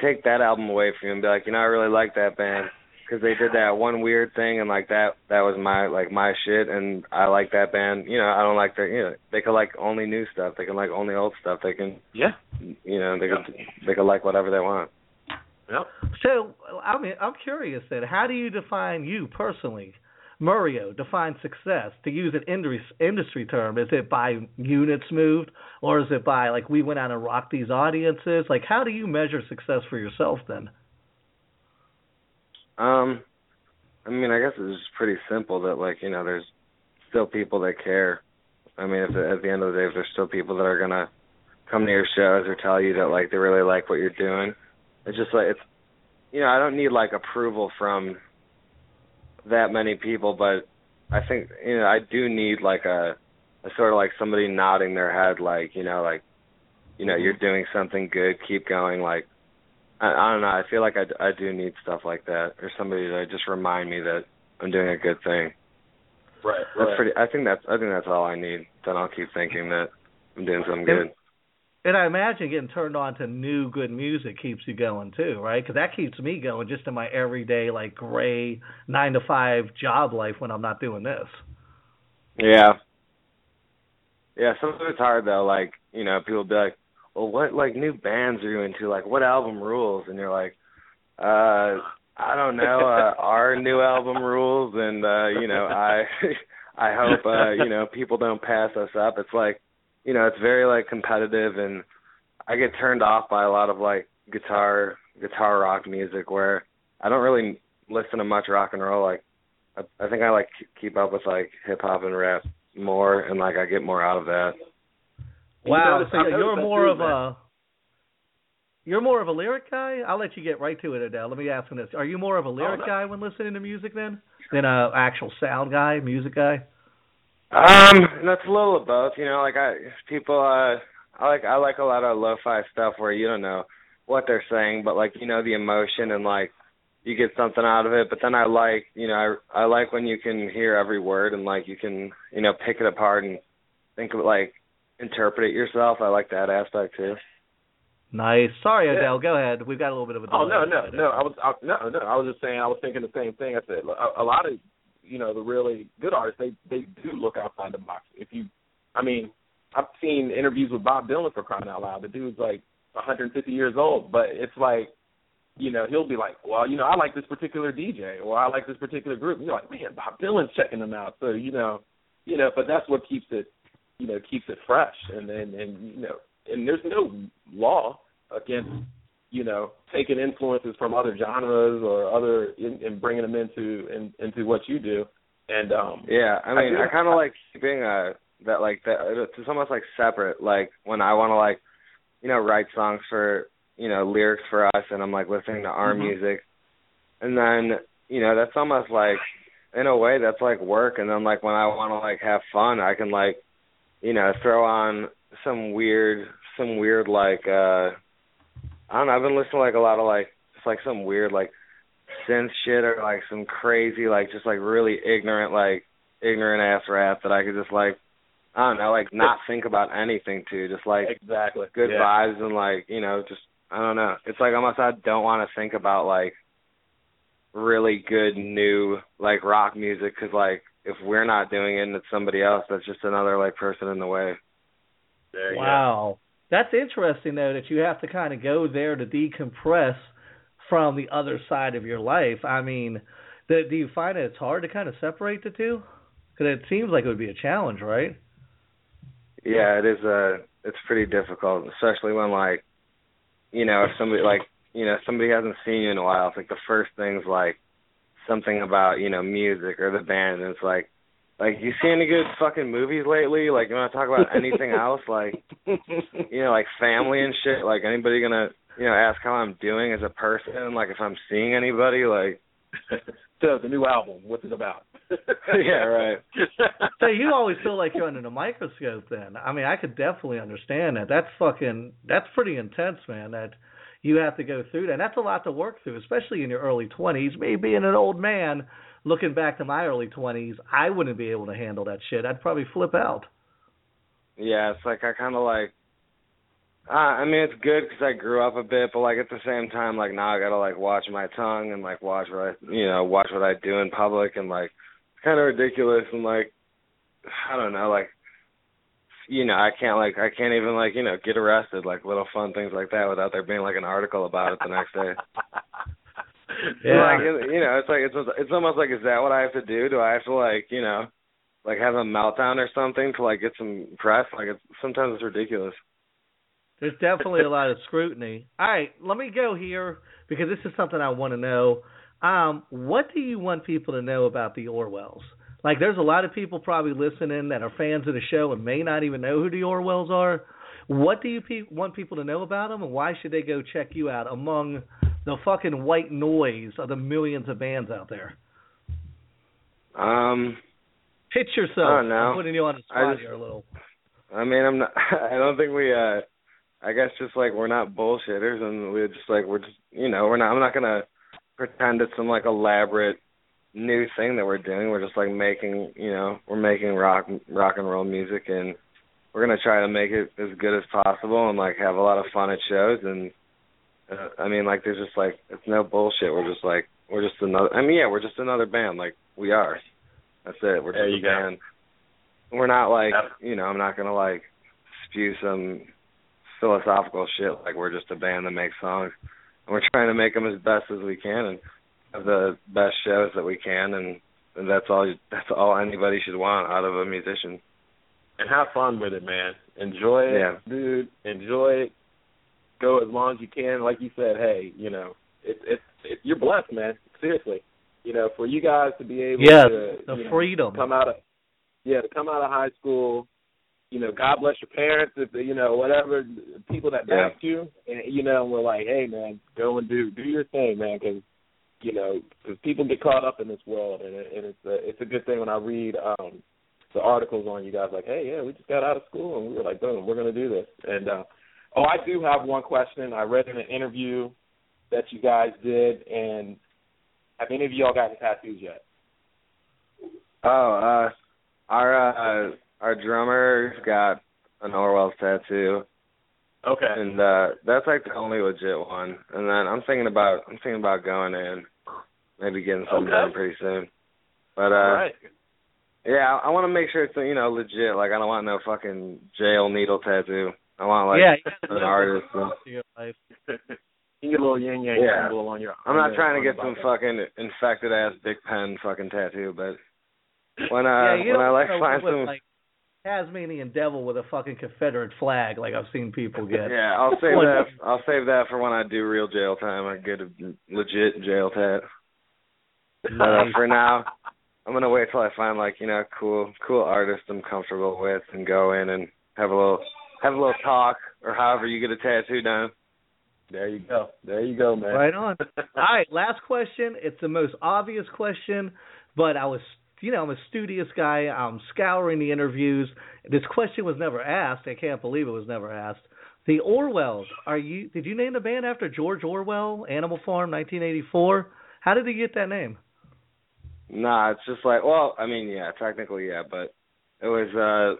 take that album away from you and be like, you know, I really like that band. Because they did that one weird thing, and like that was my shit, and I like that band. You know, I don't like their. You know, they could like only new stuff. They can like only old stuff. They can. Yeah. You know, they could like whatever they want. Yep. So I mean, I'm curious then. How do you define you personally, Mario? Define success. To use an industry term, is it by units moved, or is it by like we went out and rocked these audiences? Like, how do you measure success for yourself then? I mean, I guess it's just pretty simple that, like, you know, there's still people that care. I mean, at the end of the day, if there's still people that are going to come to your shows or tell you that, like, they really like what you're doing, it's just like, it's, you know, I don't need, like, approval from that many people, but I think, you know, I do need like a sort of like somebody nodding their head, like, you know, mm-hmm. you're doing something good, keep going. Like, I don't know. I feel like I do need stuff like that, or somebody to just remind me that I'm doing a good thing. Right. I think that's all I need. Then I'll keep thinking that I'm doing something good. And I imagine getting turned on to new good music keeps you going too, right? Because that keeps me going just in my everyday, like, gray 9-to-5 job life when I'm not doing this. Yeah. Yeah, sometimes it's hard though. Like, you know, people be like, well, what, like, new bands are you into? Like, what album rules? And you're like, I don't know. Our new album rules. And, you know, I hope, you know, people don't pass us up. It's like, you know, it's very, like, competitive, and I get turned off by a lot of, like, guitar rock music, where I don't really listen to much rock and roll. Like, I think I, like, keep up with, like, hip-hop and rap more, and, like, I get more out of that. Wow, so you're more of a lyric guy? I'll let you get right to it, Odell. Let me ask him this. Are you more of a lyric guy when listening to music, then, than an actual sound guy, music guy? That's a little of both, you know, like I like a lot of lo-fi stuff where you don't know what they're saying, but, like, you know, the emotion and, like, you get something out of it. But then I like, you know, I like when you can hear every word and, like, you can, you know, pick it apart and think of, like, interpret it yourself. I like that aspect too. Nice. Sorry, Odell. Yeah. Go ahead. We've got a little bit of a delay. I was just saying, I was thinking the same thing. I said a lot of, you know, the really good artists, they do look outside the box. I've seen interviews with Bob Dylan, for crying out loud. The dude's like 150 years old, but it's like, you know, he'll be like, well, you know, I like this particular DJ, or I like this particular group. And you're like, man, Bob Dylan's checking them out. So, you know, but that's what keeps it fresh. And you know, and there's no law against, you know, taking influences from other genres or other and bringing them into what you do. And yeah, I mean, I kind of like keeping that, like, that. It's almost like separate. Like, when I want to, like, you know, write songs for, you know, lyrics for us, and I'm, like, listening to our music, and then, you know, that's almost like, in a way, that's like work. And then, like, when I want to, like, have fun, I can, like, you know, throw on some weird like. I don't know, I've been listening to, like, a lot of, like, just, like, some weird, like, synth shit, or, like, some crazy, like, just, like, really ignorant-ass rap that I could just, like, I don't know, like, not think about anything to. Just, like, exactly. Good vibes and, like, you know, just, I don't know. It's, like, almost I don't want to think about, like, really good new, like, rock music, because, like, if we're not doing it and it's somebody else, that's just another, like, person in the way. There you go. Wow. That's interesting, though, that you have to kind of go there to decompress from the other side of your life. I mean, do you find that it's hard to kind of separate the two? Because it seems like it would be a challenge, right? Yeah, it is. It's pretty difficult, especially when, like, you know, if somebody, like, you know, somebody hasn't seen you in a while. It's like the first thing's, like, something about, you know, music or the band, and it's like, you see any good fucking movies lately? Like, you want to talk about anything else? Like, you know, like, family and shit? Like, anybody going to, you know, ask how I'm doing as a person? Like, if I'm seeing anybody? Like, so the new album, what's it about? Yeah, right. So you always feel like you're under the microscope then. I mean, I could definitely understand that. That's pretty intense, man, that you have to go through that. And that's a lot to work through, especially in your early 20s. Me being an old man, looking back to my early 20s, I wouldn't be able to handle that shit. I'd probably flip out. Yeah, it's like I kind of like, I mean, it's good because I grew up a bit, but, like, at the same time, like, now I got to, like, watch my tongue and, like, watch what I do in public, and, like, it's kind of ridiculous, and, like, I don't know, like, you know, I can't even, like, you know, get arrested, like, little fun things like that without there being, like, an article about it the next day. Yeah. Like, you know, it's like it's almost like, is that what I have to do? Do I have to, like, you know, like, have a meltdown or something to, like, get some press? Like, sometimes it's ridiculous. There's definitely a lot of scrutiny. All right, let me go here because this is something I want to know. What do you want people to know about the Orwells? Like, there's a lot of people probably listening that are fans of the show and may not even know who the Orwells are. What do you want people to know about them, and why should they go check you out among the fucking white noise of the millions of bands out there? Pitch yourself. I don't know. I'm putting you on the spot here a little. I mean, I'm not. I don't think we. I guess just like we're not bullshitters, and we're just like we're just we're not. I'm not gonna pretend it's some like elaborate new thing that we're doing. We're just like making we're making rock and roll music, and we're gonna try to make it as good as possible, and like have a lot of fun at shows. And I mean, like there's just like it's no bullshit. We're just another. I mean, yeah, we're just another band. Like we are. That's it. We're just a band. We're not like I'm not gonna like spew some philosophical shit. Like we're just a band that makes songs, and we're trying to make them as best as we can and have the best shows that we can, and that's all anybody should want out of a musician. And have fun with it, man. Enjoy it, dude. Enjoy it. Go as long as you can. Like you said, hey, it's you're blessed, man. Seriously, for you guys to be able to freedom to come out of high school. God bless your parents, if whatever people that backed you, and we're like, hey man, go and do your thing, man, because cause people get caught up in this world, and it's a good thing when I read the articles on you guys, like, hey, yeah, we just got out of school, and we were like, boom, we're gonna do this. And I do have one question. I read in an interview that you guys did, and have any of y'all gotten tattoos yet? Oh, our drummer's got an Orwells tattoo. Okay. And that's like the only legit one. And then I'm thinking about going in, maybe getting something done pretty soon. But all right. Yeah, I want to make sure it's legit. Like I don't want no fucking jail needle tattoo. I want an artist. You get a little yin yang symbol on your. I'm not trying to get some fucking infected ass Big Pen fucking tattoo, but when I like find some. Like, Tasmanian devil with a fucking Confederate flag, like I've seen people get. Yeah, I'll save that. I'll save that for when I do real jail time. I get a legit jail tat. But for now, I'm gonna wait till I find a cool artist I'm comfortable with, and go in and have a little talk, or however you get a tattoo done. There you go, man. Right on. All right, last question. It's the most obvious question, but I was. I'm a studious guy. I'm scouring the interviews. This question was never asked. I can't believe it was never asked. The Orwells, did you name the band after George Orwell, Animal Farm, 1984? How did they get that name? Nah, it's just technically, yeah, but it was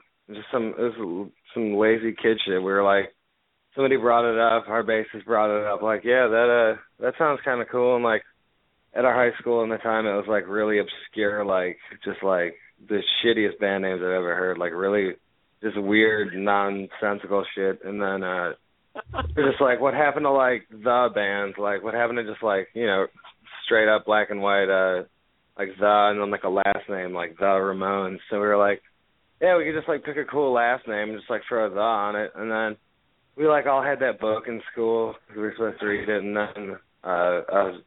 some lazy kid shit. We were like, somebody brought it up, our bassist brought it up, that sounds kind of cool, and at our high school in the time, it was, really obscure, the shittiest band names I've ever heard, really just weird, nonsensical shit. And then we're just what happened to, the bands? What happened to just, straight up black and white, the, and then, a last name, the Ramones. So we were yeah, we could just, pick a cool last name and just, throw the on it. And then we, all had that book in school. We were supposed to read it, and then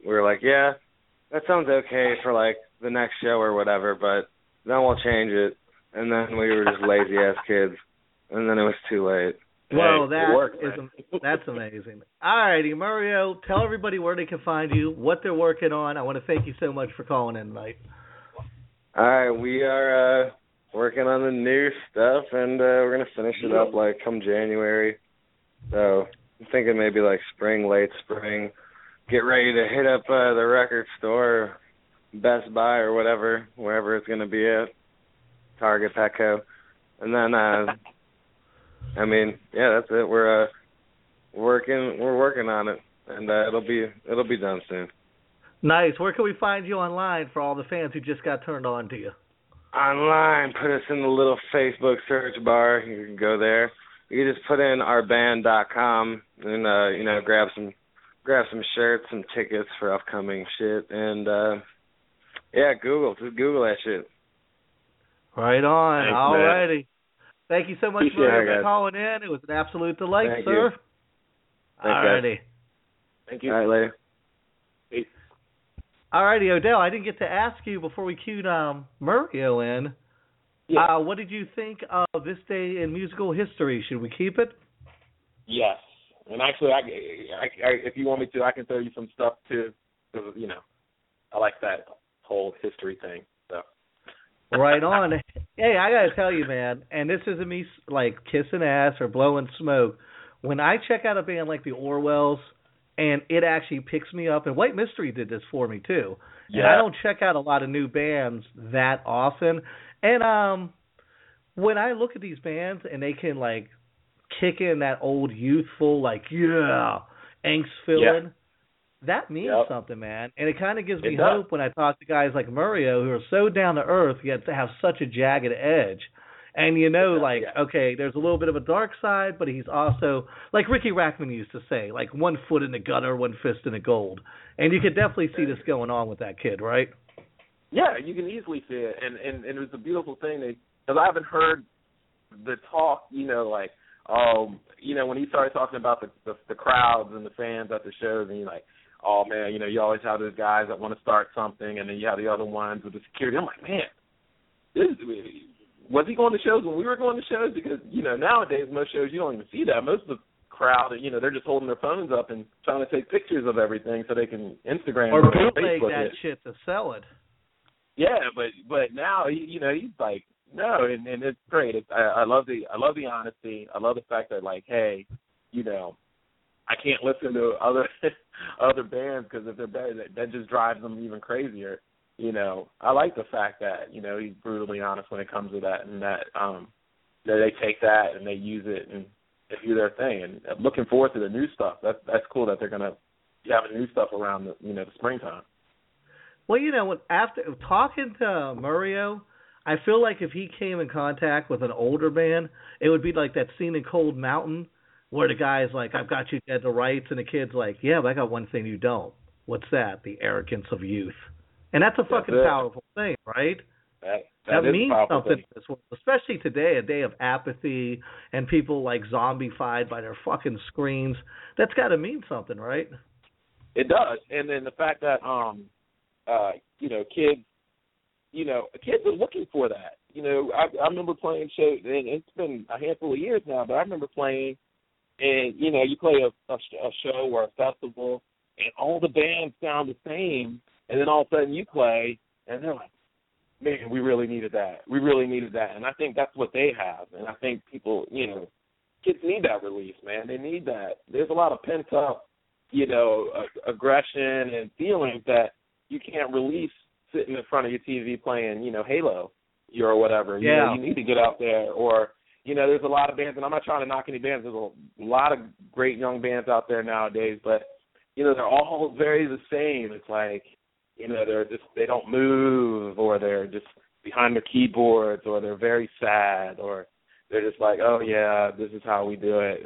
we were yeah, that sounds okay for, the next show or whatever, but then we'll change it. And then we were just lazy-ass kids, and then it was too late. Well, that's amazing. All righty, Mario, tell everybody where they can find you, what they're working on. I want to thank you so much for calling in tonight. All right, we are working on the new stuff, and we're going to finish it up, come January. So I'm thinking maybe, spring, late spring. Get ready to hit up the record store, Best Buy or whatever, wherever it's going to be at, Target, Petco. And then, that's it. We're working on it, and it'll be done soon. Nice. Where can we find you online for all the fans who just got turned on to you? Online. Put us in the little Facebook search bar. You can go there. You can just put in ourband.com and, grab some shirts, some tickets for upcoming shit, and Google. Just Google that shit. Right on. Thanks, all righty. Thank you so much for calling in. It was an absolute delight, sir. All righty. Thank you. All right, later. Peace. All righty, Odell. I didn't get to ask you before we queued Mario in. Yeah. What did you think of this day in musical history? Should we keep it? Yes. And actually, I, if you want me to, I can throw you some stuff too. I like that whole history thing. So Right on. Hey, I got to tell you, man, and this isn't me, like, kissing ass or blowing smoke. When I check out a band like the Orwells, and it actually picks me up, and White Mystery did this for me, too. Yeah. And I don't check out a lot of new bands that often. And when I look at these bands and they can, like, kick in that old youthful, like, yeah, angst feeling, that means something, man. And it kind of gives me hope when I talk to guys like Murio, who are so down to earth, yet have such a jagged edge. And you know, like, okay, there's a little bit of a dark side, but he's also, like Ricky Rackman used to say, like, one foot in the gutter, one fist in the gold. And you could definitely see this going on with that kid, right? Yeah, you can easily see it. And it was a beautiful thing because I haven't heard the talk, you know, like, you know, when he started talking about the crowds and the fans at the shows, and you're like, oh, man, you know, you always have those guys that want to start something, and then you have the other ones with the security. I'm like, man, this is really... Was he going to shows when we were going to shows? Because, you know, nowadays most shows you don't even see that. Most of the crowd, you know, they're just holding their phones up and trying to take pictures of everything so they can Instagram or bootleg that shit to sell it. Yeah, but now, you know, he's like, no, and it's great. It's, I love the honesty. I love the fact that, like, hey, you know, I can't listen to other bands because if they're better, that just drives them even crazier. You know, I like the fact that, you know, he's brutally honest when it comes to that, and that they take that and they use it and they do their thing. And I'm looking forward to the new stuff. That's cool that they're going to have new stuff around the, you know, the springtime. Well, you know, after talking to Murio, I feel like if he came in contact with an older band, it would be like that scene in Cold Mountain where the guy's like, I've got you dead to rights, and the kid's like, yeah, but I got one thing you don't. What's that? The arrogance of youth. And that's a fucking powerful thing, right? That means something to this world, especially today, a day of apathy and people like zombified by their fucking screens. That's got to mean something, right? It does. And then the fact that, you know, kids are looking for that. You know, I remember playing shows, and it's been a handful of years now, but I remember playing, and, you know, you play a show or a festival, and all the bands sound the same. And then all of a sudden you play, and they're like, man, we really needed that. We really needed that. And I think that's what they have. And I think people, you know, kids need that release, man. They need that. There's a lot of pent-up, you know, aggression and feelings that you can't release sitting in front of your TV playing, you know, Halo or whatever. Yeah. You know, you need to get out there. Or, you know, there's a lot of bands, and I'm not trying to knock any bands. There's a lot of great young bands out there nowadays, but, you know, they're all very the same. It's like, you know, they don't move, or they're just behind their keyboards, or they're very sad, or they're just like, oh, yeah, this is how we do it,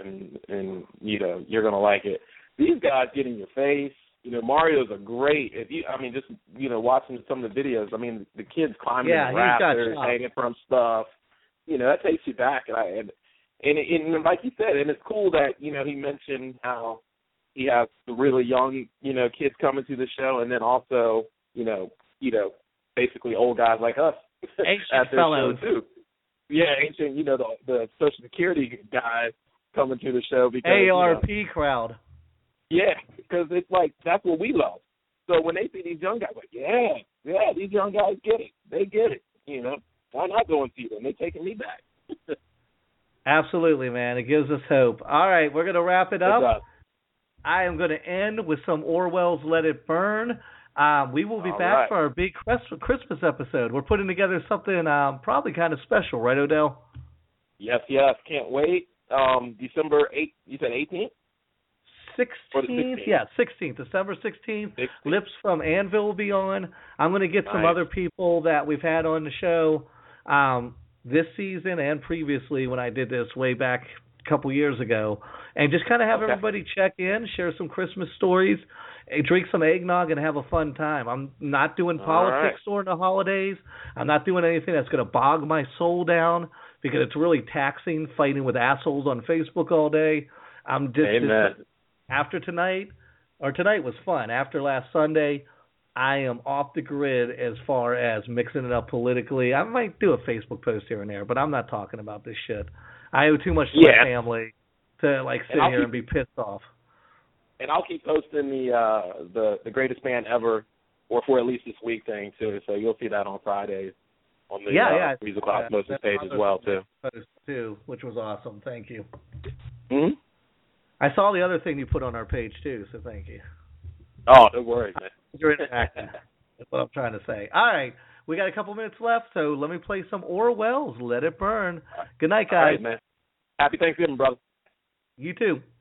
and you know, you're going to like it. These guys get in your face. You know, Mario's a great – just, you know, watching some of the videos, I mean, the kids climbing the rafters, hanging from stuff. You know, that takes you back. And like you said, and it's cool that, you know, he mentioned how – he has the really young, you know, kids coming to the show, and then also, you know, basically old guys like us at their show too. Yeah, ancient, you know, the Social Security guys coming to the show because ARP crowd. Yeah, because it's like that's what we love. So when they see these young guys, like yeah, these young guys get it. They get it. You know, why not go and see them? They're taking me back. Absolutely, man. It gives us hope. All right, we're gonna wrap it up. I am going to end with some Orwell's Let It Burn. We will be back for our big Christmas episode. We're putting together something probably kind of special, right, Odell? Yes. Can't wait. December 8th, you said 18th? 16th, yeah, 16th, December 16th. Lips from Anvil will be on. I'm going to get some other people that we've had on the show this season and previously when I did this way back couple years ago, and just kind of have everybody check in, share some Christmas stories, drink some eggnog, and have a fun time. I'm not doing politics during the holidays. I'm not doing anything that's going to bog my soul down because it's really taxing fighting with assholes on Facebook all day. I'm just after tonight, or tonight was fun. After last Sunday, I am off the grid as far as mixing it up politically. I might do a Facebook post here and there, but I'm not talking about this shit. I owe too much to my family to like sit here and be pissed off. And I'll keep posting the greatest man ever, or for at least this week thing too. So you'll see that on Fridays on the musical osmosis page as well, too, which was awesome. Thank you. Mm-hmm. I saw the other thing you put on our page, too, so thank you. Oh, no worries, man. You're interacting. That's what I'm trying to say. All right. We got a couple minutes left, so let me play some Orwells. Let it burn. Good night, guys. All right, man. Happy Thanksgiving, brother. You too.